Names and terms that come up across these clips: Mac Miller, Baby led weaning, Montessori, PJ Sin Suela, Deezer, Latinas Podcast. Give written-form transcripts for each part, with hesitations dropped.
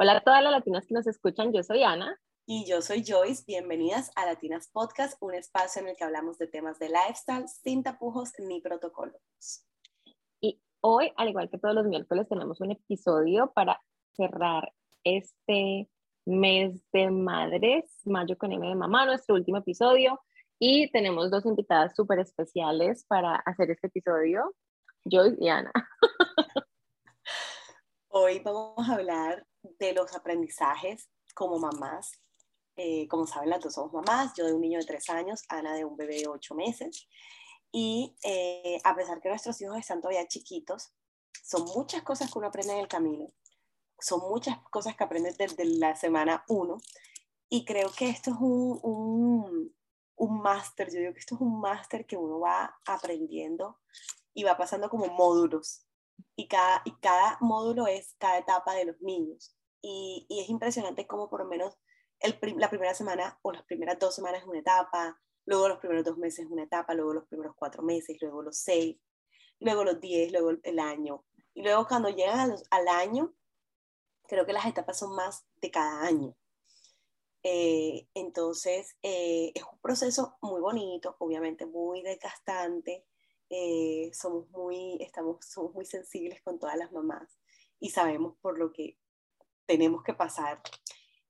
Hola a todas las latinas que nos escuchan, yo soy Ana. Y yo soy Joyce, bienvenidas a Latinas Podcast, un espacio en el que hablamos de temas de lifestyle sin tapujos ni protocolos. Y hoy, al igual que todos los miércoles, tenemos un episodio para cerrar este mes de madres, mayo con M de mamá, nuestro último episodio. Y tenemos dos invitadas súper especiales para hacer este episodio, Joyce y Ana. Hoy vamos a hablar de los aprendizajes como mamás. Como saben, las dos somos mamás, yo de un niño de 3 años, Ana de un bebé de 8 meses. Y a pesar que nuestros hijos están todavía chiquitos, son muchas cosas que uno aprende en el camino, son muchas cosas que aprendes desde la semana 1. Y creo que esto es un máster, yo digo que esto es un máster que uno va aprendiendo y va pasando como módulos. Y cada módulo es cada etapa de los niños. Y es impresionante cómo por lo menos la primera semana o las primeras 2 semanas es una etapa, luego los primeros 2 meses es una etapa, luego los primeros 4 meses, luego los 6, luego los 10, luego el año. Y luego cuando llegan al año, creo que las etapas son más de cada año. Entonces, es un proceso muy bonito, obviamente muy desgastante. Somos muy sensibles con todas las mamás y sabemos por lo que tenemos que pasar,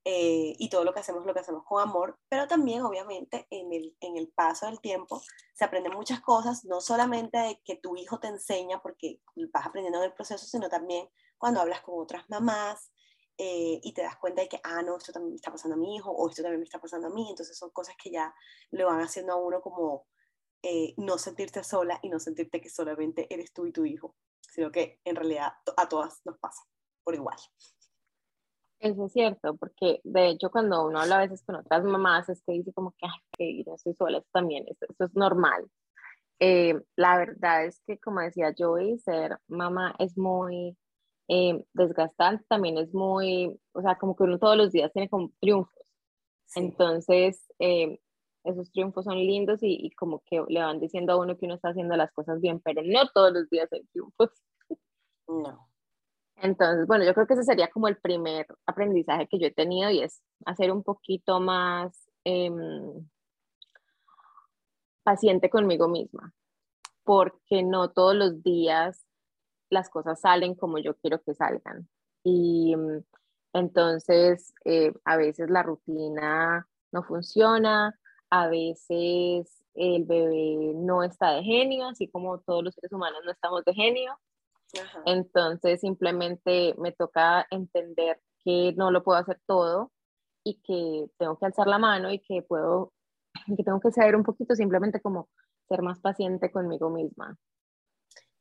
y todo lo que hacemos con amor, pero también obviamente en el paso del tiempo se aprenden muchas cosas, no solamente de que tu hijo te enseña porque vas aprendiendo en el proceso, sino también cuando hablas con otras mamás, y te das cuenta de que, no, esto también me está pasando a mi hijo, o esto también me está pasando a mí. Entonces son cosas que ya le van haciendo a uno como no sentirte sola y no sentirte que solamente eres tú y tu hijo, sino que en realidad a todas nos pasa por igual. Eso es cierto, porque de hecho cuando uno habla a veces con otras mamás es que dice como que, no estoy sola, esto también, esto es normal. La verdad es que, como decía Joey, ser mamá es muy desgastante, también es muy, o sea, como que uno todos los días tiene como triunfos. Sí. Entonces, esos triunfos son lindos y como que le van diciendo a uno que uno está haciendo las cosas bien, pero no todos los días hay triunfos. No. Entonces, bueno, yo creo que ese sería como el primer aprendizaje que yo he tenido, y es hacer un poquito más paciente conmigo misma, porque no todos los días las cosas salen como yo quiero que salgan. Y entonces a veces la rutina no funciona, a veces el bebé no está de genio, así como todos los seres humanos no estamos de genio. Ajá. Entonces simplemente me toca entender que no lo puedo hacer todo y que tengo que alzar la mano y que tengo que ceder un poquito, simplemente como ser más paciente conmigo misma.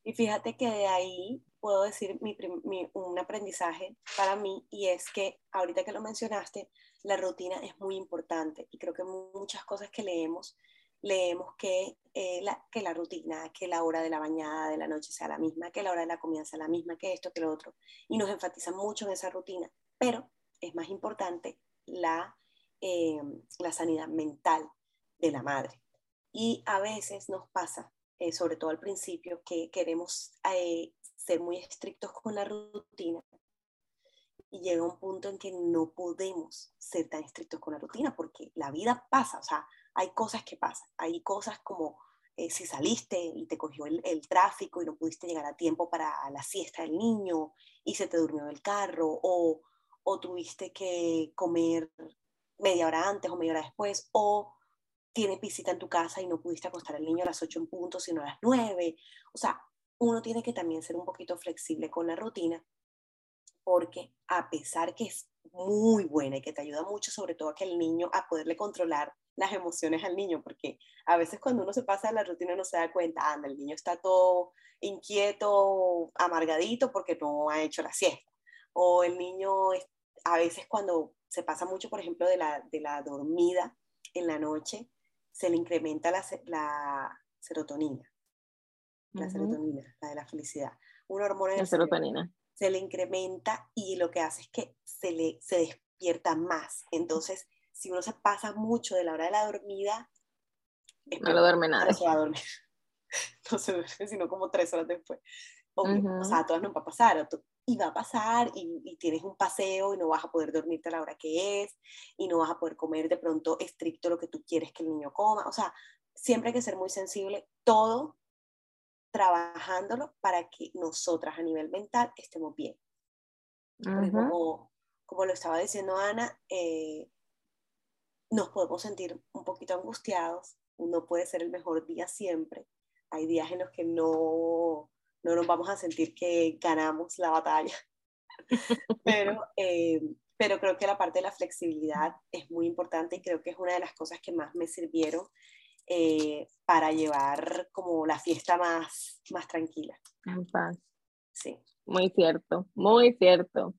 Y fíjate que de ahí puedo decir un aprendizaje para mí, y es que ahorita que lo mencionaste, la rutina es muy importante, y creo que muchas cosas que leemos que la rutina, que la hora de la bañada, de la noche sea la misma, que la hora de la comida sea la misma, que esto, que lo otro, y nos enfatizan mucho en esa rutina, pero es más importante la sanidad mental de la madre. Y a veces nos pasa, sobre todo al principio, que queremos ser muy estrictos con la rutina, y llega un punto en que no podemos ser tan estrictos con la rutina porque la vida pasa, o sea, hay cosas que pasan, hay cosas como si saliste y te cogió el tráfico y no pudiste llegar a tiempo para la siesta del niño y se te durmió el carro, o tuviste que comer media hora antes o media hora después, o tienes visita en tu casa y no pudiste acostar al niño a las 8 en punto, sino a las 9. O sea, uno tiene que también ser un poquito flexible con la rutina, porque a pesar que es muy buena y que te ayuda mucho, sobre todo a que el niño, a poderle controlar las emociones al niño, porque a veces cuando uno se pasa de la rutina no se da cuenta, el niño está todo inquieto, amargadito porque no ha hecho la siesta, o el niño a veces cuando se pasa mucho, por ejemplo, de la dormida en la noche, se le incrementa la serotonina, la uh-huh. serotonina, la de la felicidad, una hormona de la serotonina, se le incrementa, y lo que hace es que se despierta más. Entonces, si uno se pasa mucho de la hora de la dormida, no lo duerme nada. No se va a dormir, no se duerme sino como 3 horas después. obvio, o sea, a todas nos va a pasar, y va a pasar, y tienes un paseo y no vas a poder dormirte a la hora que es, y no vas a poder comer de pronto estricto lo que tú quieres que el niño coma, o sea, siempre hay que ser muy sensible, todo trabajándolo para que nosotras a nivel mental estemos bien. Porque como lo estaba diciendo Ana, nos podemos sentir un poquito angustiados, no puede ser el mejor día siempre, hay días en los que no nos vamos a sentir que ganamos la batalla, pero creo que la parte de la flexibilidad es muy importante y creo que es una de las cosas que más me sirvieron para llevar como la fiesta más tranquila. En paz. Sí. Muy cierto, muy cierto.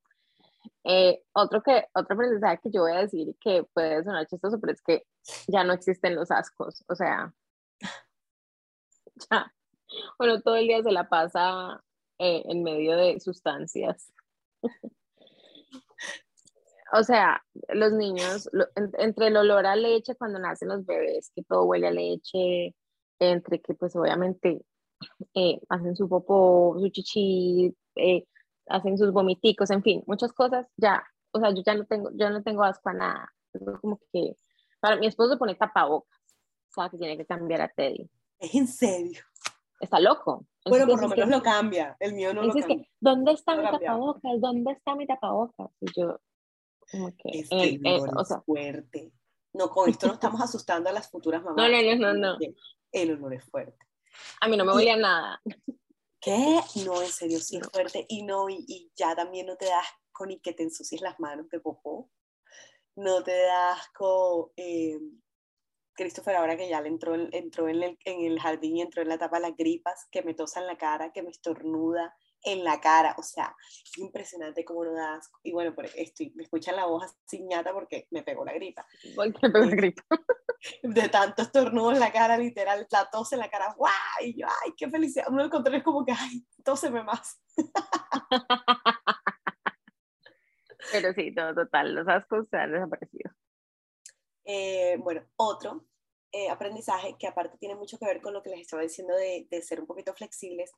Otro aprendizaje que yo voy a decir que puede sonar chistoso, pero es que ya no existen los ascos, o sea, ya, bueno, todo el día se la pasa en medio de sustancias. O sea, los niños, entre el olor a leche cuando nacen los bebés, que todo huele a leche, entre que pues obviamente hacen su popó, su chichi, hacen sus vomiticos, en fin, muchas cosas ya, o sea, yo ya no tengo asco a nada. Es como que para mi esposo pone tapabocas, o sea, que tiene que cambiar a Teddy. ¿Es en serio? Está loco. Bueno, por lo menos lo cambia, el mío no lo cambia. Es que, ¿dónde está mi tapabocas? ¿Dónde está mi tapabocas? Y yo, como que es o sea, fuerte. No, con esto no estamos asustando a las futuras mamás. No. El olor es fuerte. A mí no me olía nada. ¿Qué? No, en serio, sí es fuerte. Y ya también no te da asco ni que te ensucies las manos de popó. No te da asco. Christopher, ahora que ya le entró en el jardín y entró en la etapa de las gripas, que me tosa en la cara, que me estornuda en la cara. O sea, es impresionante cómo no da asco. Y bueno, me escuchan la voz así ñata porque me pegó la gripa. Porque me pegó la gripa. De tantos tornudos en la cara, literal, la tos en la cara, ¡guau! Y yo, ¡ay, qué felicidad! Uno al contrario es como que, ¡ay, tóseme más! Pero sí, todo total, los ascos se han desaparecido. Bueno, otro aprendizaje que aparte tiene mucho que ver con lo que les estaba diciendo de ser un poquito flexibles,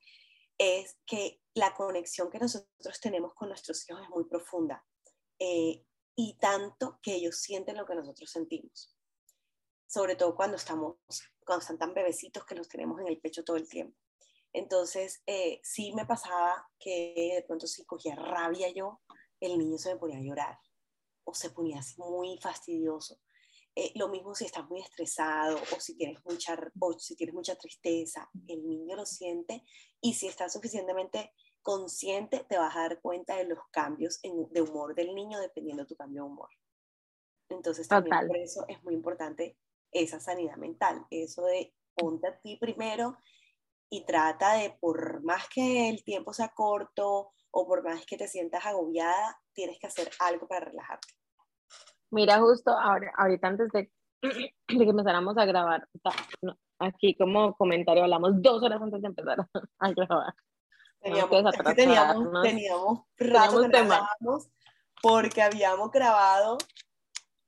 es que la conexión que nosotros tenemos con nuestros hijos es muy profunda, y tanto que ellos sienten lo que nosotros sentimos. Sobre todo cuando están tan bebecitos que los tenemos en el pecho todo el tiempo. Entonces, sí me pasaba que de pronto si cogía rabia yo, el niño se me ponía a llorar, o se ponía así muy fastidioso. Lo mismo si estás muy estresado, o si tienes mucha tristeza, el niño lo siente, y si estás suficientemente consciente, te vas a dar cuenta de los cambios de humor del niño, dependiendo de tu cambio de humor. Entonces también Total. Por eso es muy importante esa sanidad mental, eso de ponte a ti primero y trata de, por más que el tiempo sea corto o por más que te sientas agobiada, tienes que hacer algo para relajarte. Mira, justo ahorita antes de que empezáramos a grabar, aquí como comentario hablamos 2 horas antes de empezar a grabar. Teníamos rato que grabábamos porque habíamos grabado.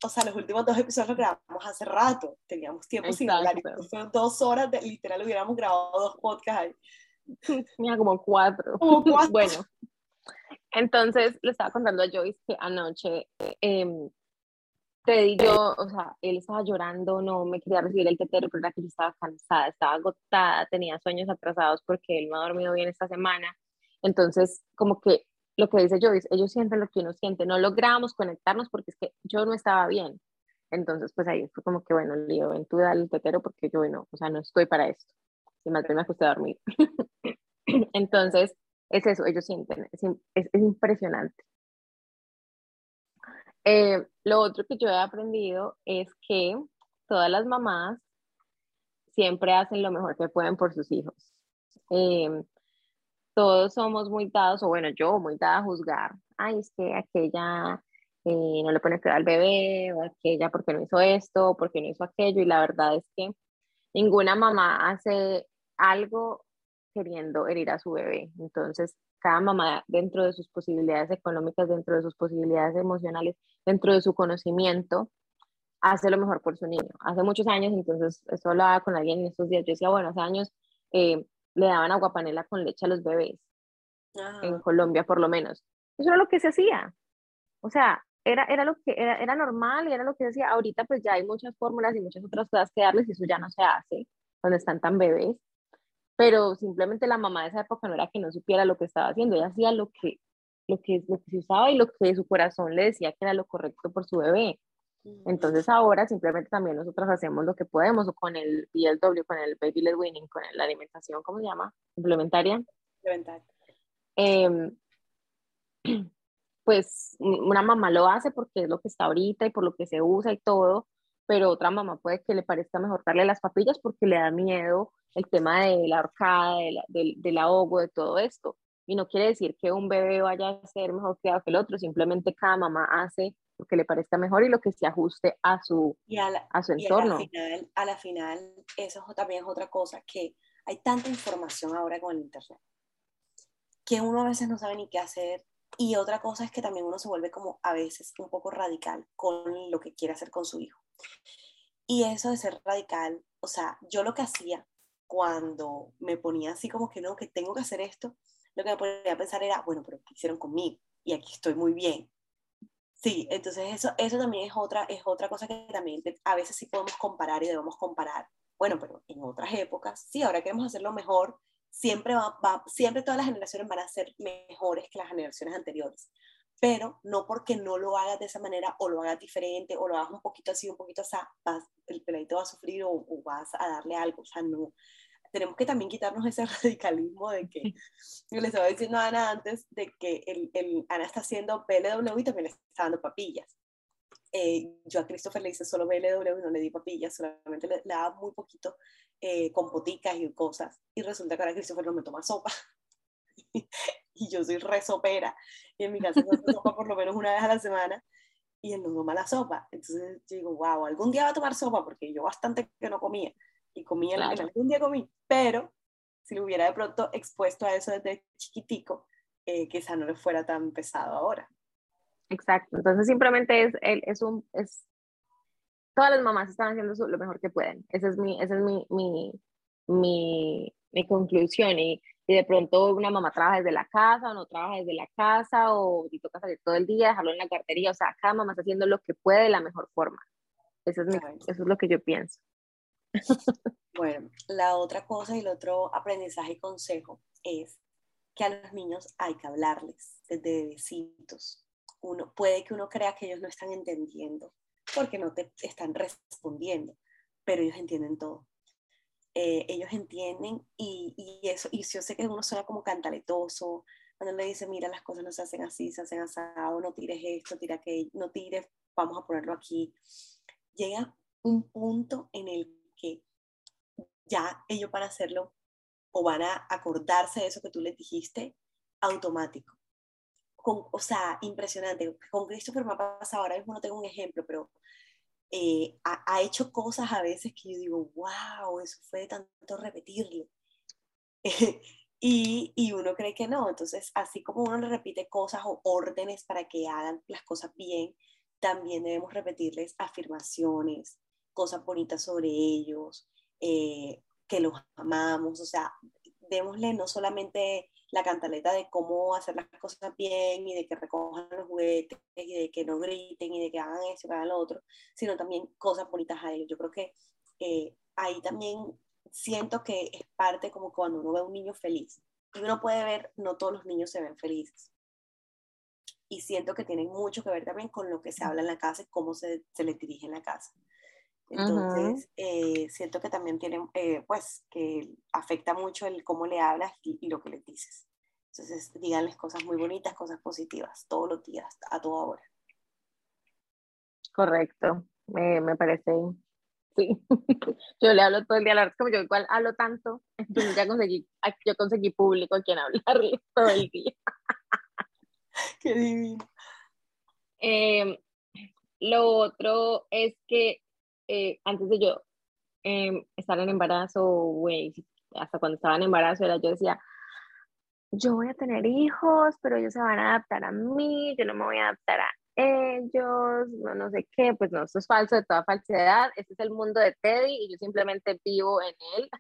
O sea, los últimos 2 episodios los grabamos hace rato. Teníamos tiempo Exacto. sin hablar. Entonces fueron 2 horas, literal, hubiéramos grabado 2 podcasts. Mira, como 4. Bueno, entonces le estaba contando a Joyce que anoche Teddy y yo, o sea, él estaba llorando, no me quería recibir el tetero, pero era que yo estaba cansada, estaba agotada, tenía sueños atrasados porque él no ha dormido bien esta semana. Entonces, como que lo que dice Joyce, ellos sienten lo que uno siente, no logramos conectarnos porque es que yo no estaba bien. Entonces, pues ahí fue como que, bueno, Leo, ven tú dale el tetero porque yo no estoy para esto. Y más bien me acosté a dormir. Entonces, es eso, ellos sienten, es impresionante. Lo otro que yo he aprendido es que todas las mamás siempre hacen lo mejor que pueden por sus hijos. Todos somos muy dados, o bueno, yo muy dada a juzgar. Ay, es que aquella no le pone cuidado al bebé, o aquella porque no hizo esto, porque no hizo aquello, y la verdad es que ninguna mamá hace algo queriendo herir a su bebé. Entonces, cada mamá, dentro de sus posibilidades económicas, dentro de sus posibilidades emocionales, dentro de su conocimiento, hace lo mejor por su niño. Hace muchos años, entonces, eso hablaba con alguien en estos días, yo decía, bueno, hace años le daban aguapanela con leche a los bebés, en Colombia por lo menos. Eso era lo que se hacía. O sea, era normal y era lo que se hacía. Ahorita pues ya hay muchas fórmulas y muchas otras cosas que darles y eso ya no se hace cuando están tan bebés. Pero simplemente la mamá de esa época no era que no supiera lo que estaba haciendo, ella hacía lo que se usaba y lo que su corazón le decía que era lo correcto por su bebé. Entonces ahora simplemente también nosotras hacemos lo que podemos con el BLW, con el Baby led weaning, con la alimentación, ¿cómo se llama? Complementaria. Pues una mamá lo hace porque es lo que está ahorita y por lo que se usa y todo, pero otra mamá puede que le parezca mejor darle las papillas porque le da miedo el tema de la horcada, del ahogo, de todo esto. Y no quiere decir que un bebé vaya a ser mejor criado que el otro, simplemente cada mamá hace lo que le parezca mejor y lo que se ajuste a su entorno. A la final, eso también es otra cosa, que hay tanta información ahora con el internet que uno a veces no sabe ni qué hacer. Y otra cosa es que también uno se vuelve como a veces un poco radical con lo que quiere hacer con su hijo. Y eso de ser radical, o sea, yo lo que hacía cuando me ponía así como que no, que tengo que hacer esto, lo que me ponía a pensar era, bueno, pero ¿qué hicieron conmigo? Y aquí estoy muy bien. Sí, entonces eso también es otra cosa que también a veces sí podemos comparar y debemos comparar. Bueno, pero en otras épocas, sí, ahora queremos hacerlo mejor. Siempre todas las generaciones van a ser mejores que las generaciones anteriores, pero no porque no lo hagas de esa manera o lo hagas diferente o lo hagas un poquito así, un poquito así, el peladito va a sufrir o vas a darle algo, o sea, no. Tenemos que también quitarnos ese radicalismo de que, yo les estaba diciendo a Ana antes, de que Ana está haciendo BLW y también le está dando papillas. Yo a Christopher le hice solo BLW y no le di papillas, solamente le daba muy poquito con poticas y cosas, y resulta que ahora Christopher no me toma sopa y yo soy re sopera y en mi casa no se sopa por lo menos una vez a la semana y él no toma la sopa. Entonces yo digo, wow, algún día va a tomar sopa porque yo bastante que no comía y comía, claro. Algún día comí, pero si lo hubiera de pronto expuesto a eso desde chiquitico, quizá no le fuera tan pesado ahora. Exacto, entonces simplemente todas las mamás están haciendo lo mejor que pueden. Esa es mi conclusión. Y de pronto una mamá trabaja desde la casa o no trabaja desde la casa o te toca salir todo el día, dejarlo en la cartería. O sea, cada mamá está haciendo lo que puede de la mejor forma. Eso es lo que yo pienso. Bueno, la otra cosa y el otro aprendizaje y consejo es que a los niños hay que hablarles desde bebecitos. Puede que uno crea que ellos no están entendiendo porque no te están respondiendo, pero ellos entienden todo. Ellos entienden y eso, y yo sé que uno suena como cantaletoso cuando le dice, mira, las cosas no se hacen así, se hacen asado, no tires esto, tira aquello, no tires, vamos a ponerlo aquí. Llega un punto en el que ya ellos van a hacerlo o van a acordarse de eso que tú les dijiste automático. O sea, impresionante. Con Christopher me ha pasado, ahora mismo no tengo un ejemplo, pero ha hecho cosas a veces que yo digo, wow, eso fue de tanto repetirlo. y uno cree que no. Entonces, así como uno repite cosas o órdenes para que hagan las cosas bien, también debemos repetirles afirmaciones, cosas bonitas sobre ellos, que los amamos. O sea, démosle no solamente la cantaleta de cómo hacer las cosas bien y de que recojan los juguetes y de que no griten y de que hagan eso y hagan lo otro, sino también cosas bonitas a ellos. Yo creo que ahí también siento que es parte como cuando uno ve a un niño feliz y uno puede ver, no todos los niños se ven felices. Y siento que tienen mucho que ver también con lo que se habla en la casa y cómo se les dirige en la casa. Entonces, siento que también tienen, pues, que afecta mucho el cómo le hablas y lo que les dices. Entonces, díganles cosas muy bonitas, cosas positivas, todos los días, a toda hora. Correcto, me parece, sí. Yo le hablo todo el día, como yo igual hablo tanto, entonces yo conseguí público a quien hablarle todo el día. Qué divino. Lo otro es que antes de yo estar en embarazo, hasta cuando estaba en embarazo, yo decía, yo voy a tener hijos, pero ellos se van a adaptar a mí, yo no me voy a adaptar a ellos, no sé qué. Pues no, esto es falso de toda falsedad. Este es el mundo de Teddy y yo simplemente vivo en él.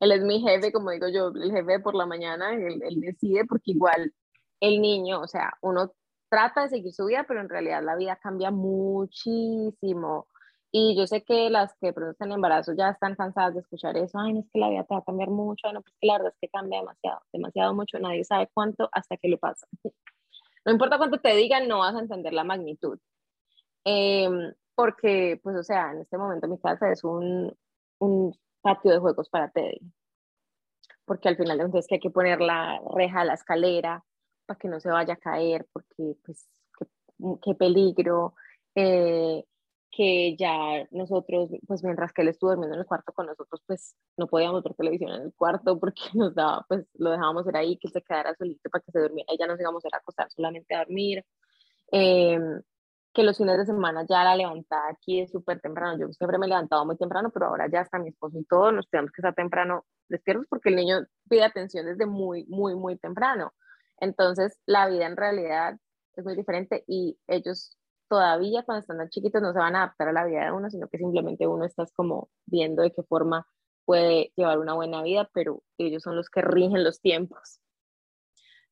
Él es mi jefe, como digo yo, el jefe por la mañana, él decide, porque igual el niño, o sea, uno trata de seguir su vida, pero en realidad la vida cambia muchísimo. Y yo sé que las que producen embarazo ya están cansadas de escuchar eso. Ay, no, es que la vida te va a cambiar mucho. Ay, no, pues que la verdad es que cambia demasiado, demasiado mucho. Nadie sabe cuánto hasta que lo pasa. No importa cuánto te digan, no vas a entender la magnitud. Porque, pues, o sea, en este momento mi casa es un patio de juegos para Teddy. Porque al final entonces hay que poner la reja a la escalera para que no se vaya a caer, porque, pues, qué peligro. Que ya nosotros, pues mientras que él estuvo durmiendo en el cuarto con nosotros, pues no podíamos ver televisión en el cuarto porque nos daba, pues lo dejábamos ir ahí, que se quedara solito para que se durmiera, y ya nos íbamos a acostar solamente a dormir, que los fines de semana ya la levantada aquí es súper temprano. Yo siempre me levantaba muy temprano, pero ahora ya hasta mi esposo y todos nos tenemos que estar temprano despiertos porque el niño pide atención desde muy, muy, muy temprano. Entonces la vida en realidad es muy diferente y ellos todavía cuando están tan chiquitos no se van a adaptar a la vida de uno, sino que simplemente uno está como viendo de qué forma puede llevar una buena vida, pero ellos son los que rigen los tiempos.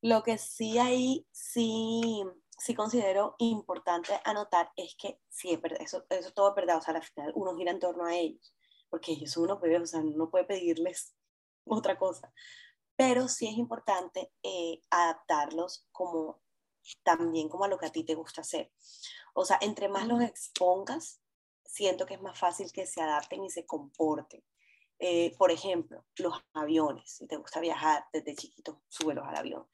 Lo que sí ahí sí considero importante anotar es que sí, eso todo es verdad, o sea, al final uno gira en torno a ellos, porque ellos son unos bebés, o sea, no puede pedirles otra cosa, pero sí es importante adaptarlos como también como a lo que a ti te gusta hacer. O sea, entre más los expongas, siento que es más fácil que se adapten y se comporten. Por ejemplo, los aviones. Si te gusta viajar desde chiquito, súbelos al avión.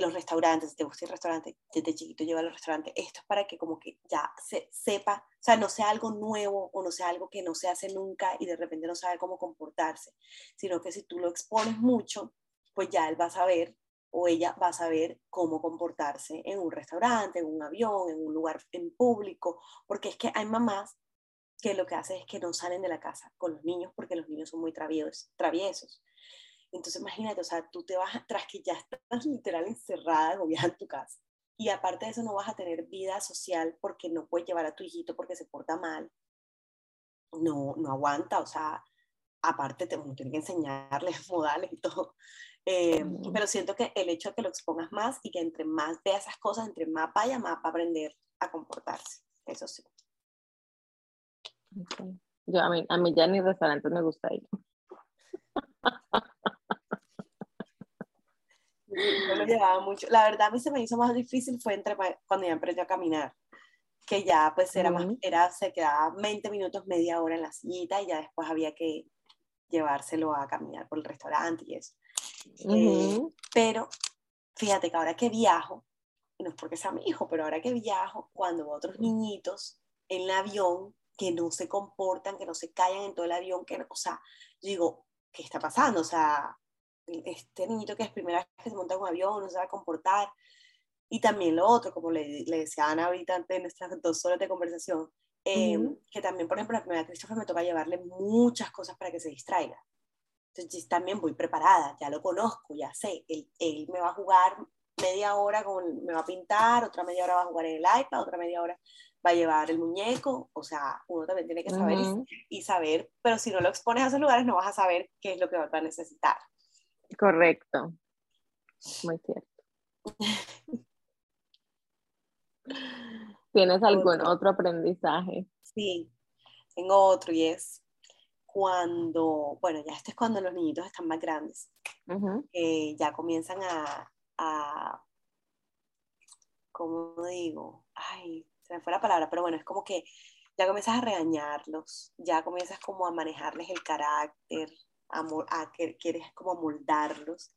Los restaurantes, si te gusta el restaurante, desde chiquito lleva al restaurante. Esto es para que como que ya se sepa, o sea, no sea algo nuevo o no sea algo que no se hace nunca y de repente no sabe cómo comportarse, sino que si tú lo expones mucho, pues ya él va a saber o ella va a saber cómo comportarse en un restaurante, en un avión, en un lugar en público, porque es que hay mamás que lo que hacen es que no salen de la casa con los niños porque los niños son muy traviesos. Entonces imagínate, o sea, tú te vas, tras que ya estás literal encerrada, agobiada en tu casa, y aparte de eso no vas a tener vida social porque no puedes llevar a tu hijito porque se porta mal, no aguanta, o sea, aparte uno tiene que enseñarles modales y todo. Pero siento que el hecho de que lo expongas más y que entre más vea esas cosas, entre más vaya, más va a aprender a comportarse. Eso sí. Okay. Yo, a mí ya ni restaurantes me gusta ir. Yo lo llevaba mucho. La verdad a mí se me hizo más difícil fue cuando ya aprendió a caminar, que ya pues era más, se quedaba 20 minutos, media hora en la sillita y ya después había que llevárselo a caminar por el restaurante y eso. Pero fíjate que ahora que viajo, no es porque sea mi hijo, pero ahora que viajo, cuando veo otros niñitos en el avión que no se comportan, que no se callan en todo el avión, que no, o sea, yo digo, ¿qué está pasando? O sea, este niñito que es primera vez que se monta en un avión, no se va a comportar. Y también lo otro, como le decía Ana ahorita en estas 2 horas de conversación, que también, por ejemplo, la primera Christopher me toca llevarle muchas cosas para que se distraiga. Entonces también voy preparada, ya lo conozco, ya sé, él me va a jugar media hora, me va a pintar, otra media hora va a jugar en el iPad, otra media hora va a llevar el muñeco, o sea, uno también tiene que saber y saber, pero si no lo expones a esos lugares no vas a saber qué es lo que va a necesitar. Correcto, muy cierto. ¿Tienes algún otro aprendizaje? Sí, tengo otro y es cuando, bueno, ya este es cuando los niñitos están más grandes, ya comienzan a ¿cómo digo? Ay, se me fue la palabra, pero bueno, es como que ya comienzas a regañarlos, ya comienzas como a manejarles el carácter, a que quieres como moldarlos,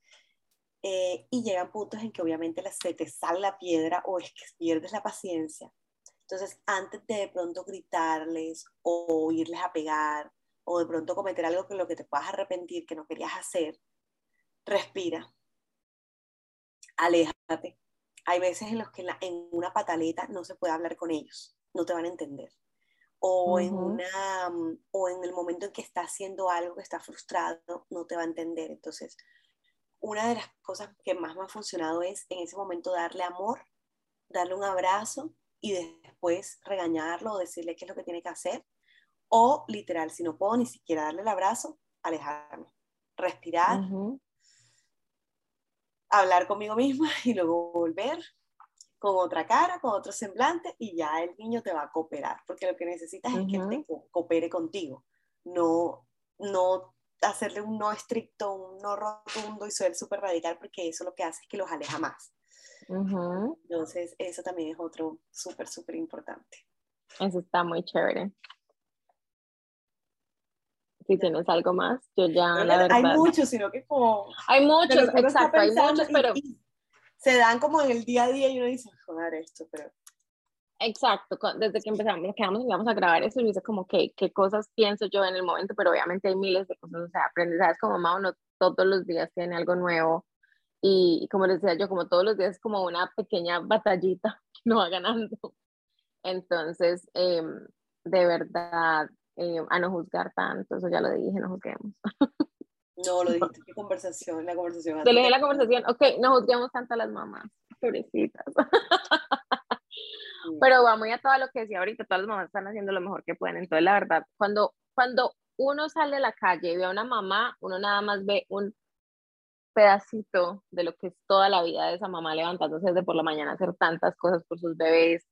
y llegan puntos en que obviamente se te sale la piedra o es que pierdes la paciencia. Entonces, antes de pronto gritarles o irles a pegar, o de pronto cometer algo con lo que te puedas arrepentir, que no querías hacer, respira, aléjate. Hay veces en los que en una pataleta no se puede hablar con ellos, no te van a entender. O, en el momento en que está haciendo algo, que está frustrado, no te va a entender. Entonces, una de las cosas que más me ha funcionado es en ese momento darle amor, darle un abrazo y después regañarlo o decirle qué es lo que tiene que hacer. O literal, si no puedo ni siquiera darle el abrazo, alejarme, respirar, hablar conmigo misma y luego volver con otra cara, con otro semblante, y ya el niño te va a cooperar, porque lo que necesitas es que él te coopere contigo, no hacerle un no estricto, un no rotundo y ser súper radical, porque eso lo que hace es que los aleja más. Entonces eso también es otro súper, súper importante. Eso está muy chévere. Si tienes algo más, yo ya la verdad... Hay muchos, sino que como... Hay muchos, exacto, hay muchos, pero... Y se dan como en el día a día y uno dice, joder, esto, pero... Exacto, desde que empezamos, quedamos y íbamos a grabar esto, yo hice como, ¿qué cosas pienso yo en el momento? Pero obviamente hay miles de cosas, o sea, aprendes, ¿sabes? Como mamá uno todos los días tiene algo nuevo, y como les decía yo, como todos los días es como una pequeña batallita que uno va ganando. Entonces, de verdad... a no juzgar tanto, eso ya lo dije, no juzguemos. No, lo dijiste, ¿qué conversación? La conversación. Te leí la conversación, ok, no juzguemos tanto a las mamás, pobrecitas. Sí. Pero va muy a todo lo que decía ahorita, todas las mamás están haciendo lo mejor que pueden, entonces la verdad, cuando uno sale a la calle y ve a una mamá, uno nada más ve un pedacito de lo que es toda la vida de esa mamá levantándose desde por la mañana a hacer tantas cosas por sus bebés,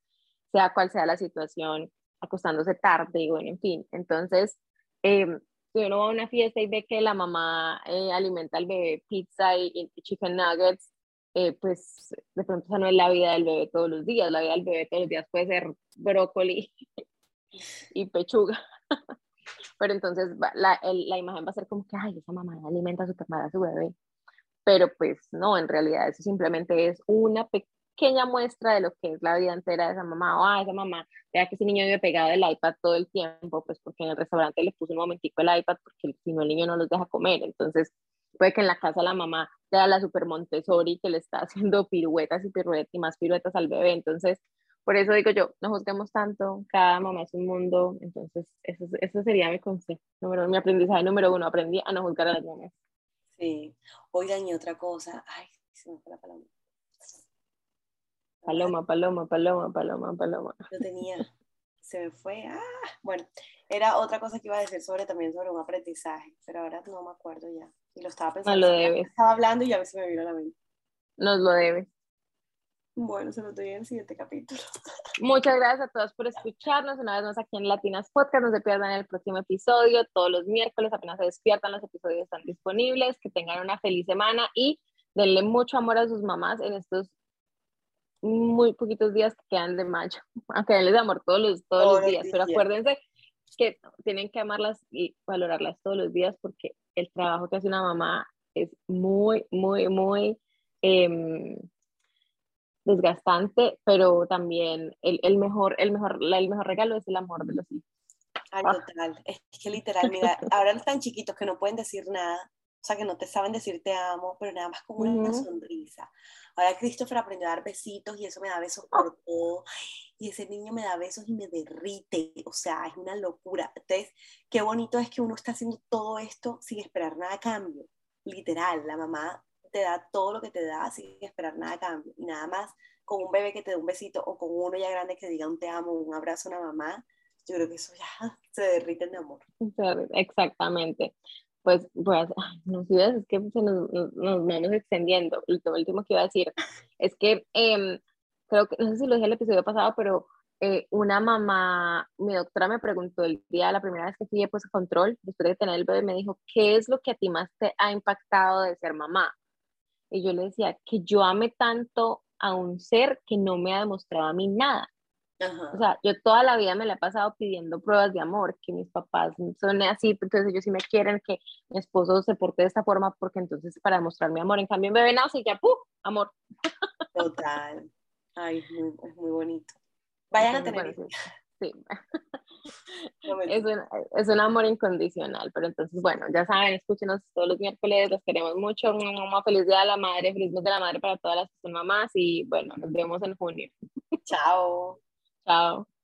sea cual sea la situación, acostándose tarde, y bueno, en fin. Entonces, si uno va a una fiesta y ve que la mamá alimenta al bebé pizza y chicken nuggets, pues de pronto esa no es la vida del bebé todos los días. La vida del bebé todos los días puede ser brócoli y pechuga. Pero entonces la imagen va a ser como que, ay, esa mamá alimenta súper mal a su bebé. Pero pues no, en realidad eso simplemente es una pequeña muestra de lo que es la vida entera de esa mamá. O esa mamá, vea que ese niño vive pegado del iPad todo el tiempo, pues porque en el restaurante le puso un momentico el iPad, porque si no el niño no los deja comer. Entonces puede que en la casa la mamá sea la super Montessori que le está haciendo piruetas y más piruetas al bebé. Entonces por eso digo yo, no juzguemos tanto, cada mamá es un mundo. Entonces eso sería mi consejo, mi aprendizaje número 1, aprendí a no juzgar a las mamás. Sí, oigan, y otra cosa, ay, se me fue la palabra. Paloma. Yo tenía, se me fue. Bueno, era otra cosa que iba a decir sobre un aprendizaje, pero ahora no me acuerdo ya. Y lo estaba pensando. No lo debes. Estaba hablando y a veces me vino a la mente. Nos lo debes. Bueno, se lo doy en el siguiente capítulo. Muchas gracias a todos por escucharnos una vez más aquí en Latinas Podcast. No se pierdan el próximo episodio. Todos los miércoles apenas se despiertan, los episodios están disponibles. Que tengan una feliz semana y denle mucho amor a sus mamás en estos muy poquitos días que quedan de mayo. Aunque denles amor todos los días. Pero acuérdense que tienen que amarlas y valorarlas todos los días, porque el trabajo que hace una mamá es muy, muy, muy desgastante, pero también el mejor regalo es el amor de los hijos. Ay, total. Es que literal, mira, ahora están chiquitos que no pueden decir nada. O sea, que no te saben decir te amo, pero nada más como una sonrisa. Ahora Christopher aprendió a dar besitos y eso me da besos por todo. Y ese niño me da besos y me derrite. O sea, es una locura. Entonces, qué bonito es que uno está haciendo todo esto sin esperar nada a cambio. Literal, la mamá te da todo lo que te da sin esperar nada a cambio. Y nada más con un bebé que te dé un besito o con uno ya grande que diga un te amo, un abrazo a una mamá, yo creo que eso ya se derrite de amor. Exactamente. Pues, no sé, es que nos vamos extendiendo. Lo último que iba a decir es que creo que, no sé si lo dije el episodio pasado, pero una mamá, mi doctora me preguntó el día, la primera vez que fui a control, después de tener el bebé, me dijo, ¿qué es lo que a ti más te ha impactado de ser mamá? Y yo le decía, que yo amé tanto a un ser que no me ha demostrado a mí nada. Ajá. O sea, yo toda la vida me la he pasado pidiendo pruebas de amor, que mis papás son así, entonces ellos sí me quieren, que mi esposo se porte de esta forma, porque entonces para demostrar mi amor. En cambio, un bebé nace y ya, ¡puf! Amor. Total. Ay, es muy bonito. Vayan a tener. Bueno, sí. Es un amor incondicional, pero entonces, bueno, ya saben, escúchenos todos los miércoles, los queremos mucho. Feliz Día de la Madre, feliz Día de la Madre para todas las que son mamás y bueno, nos vemos en junio. Chao. Ciao.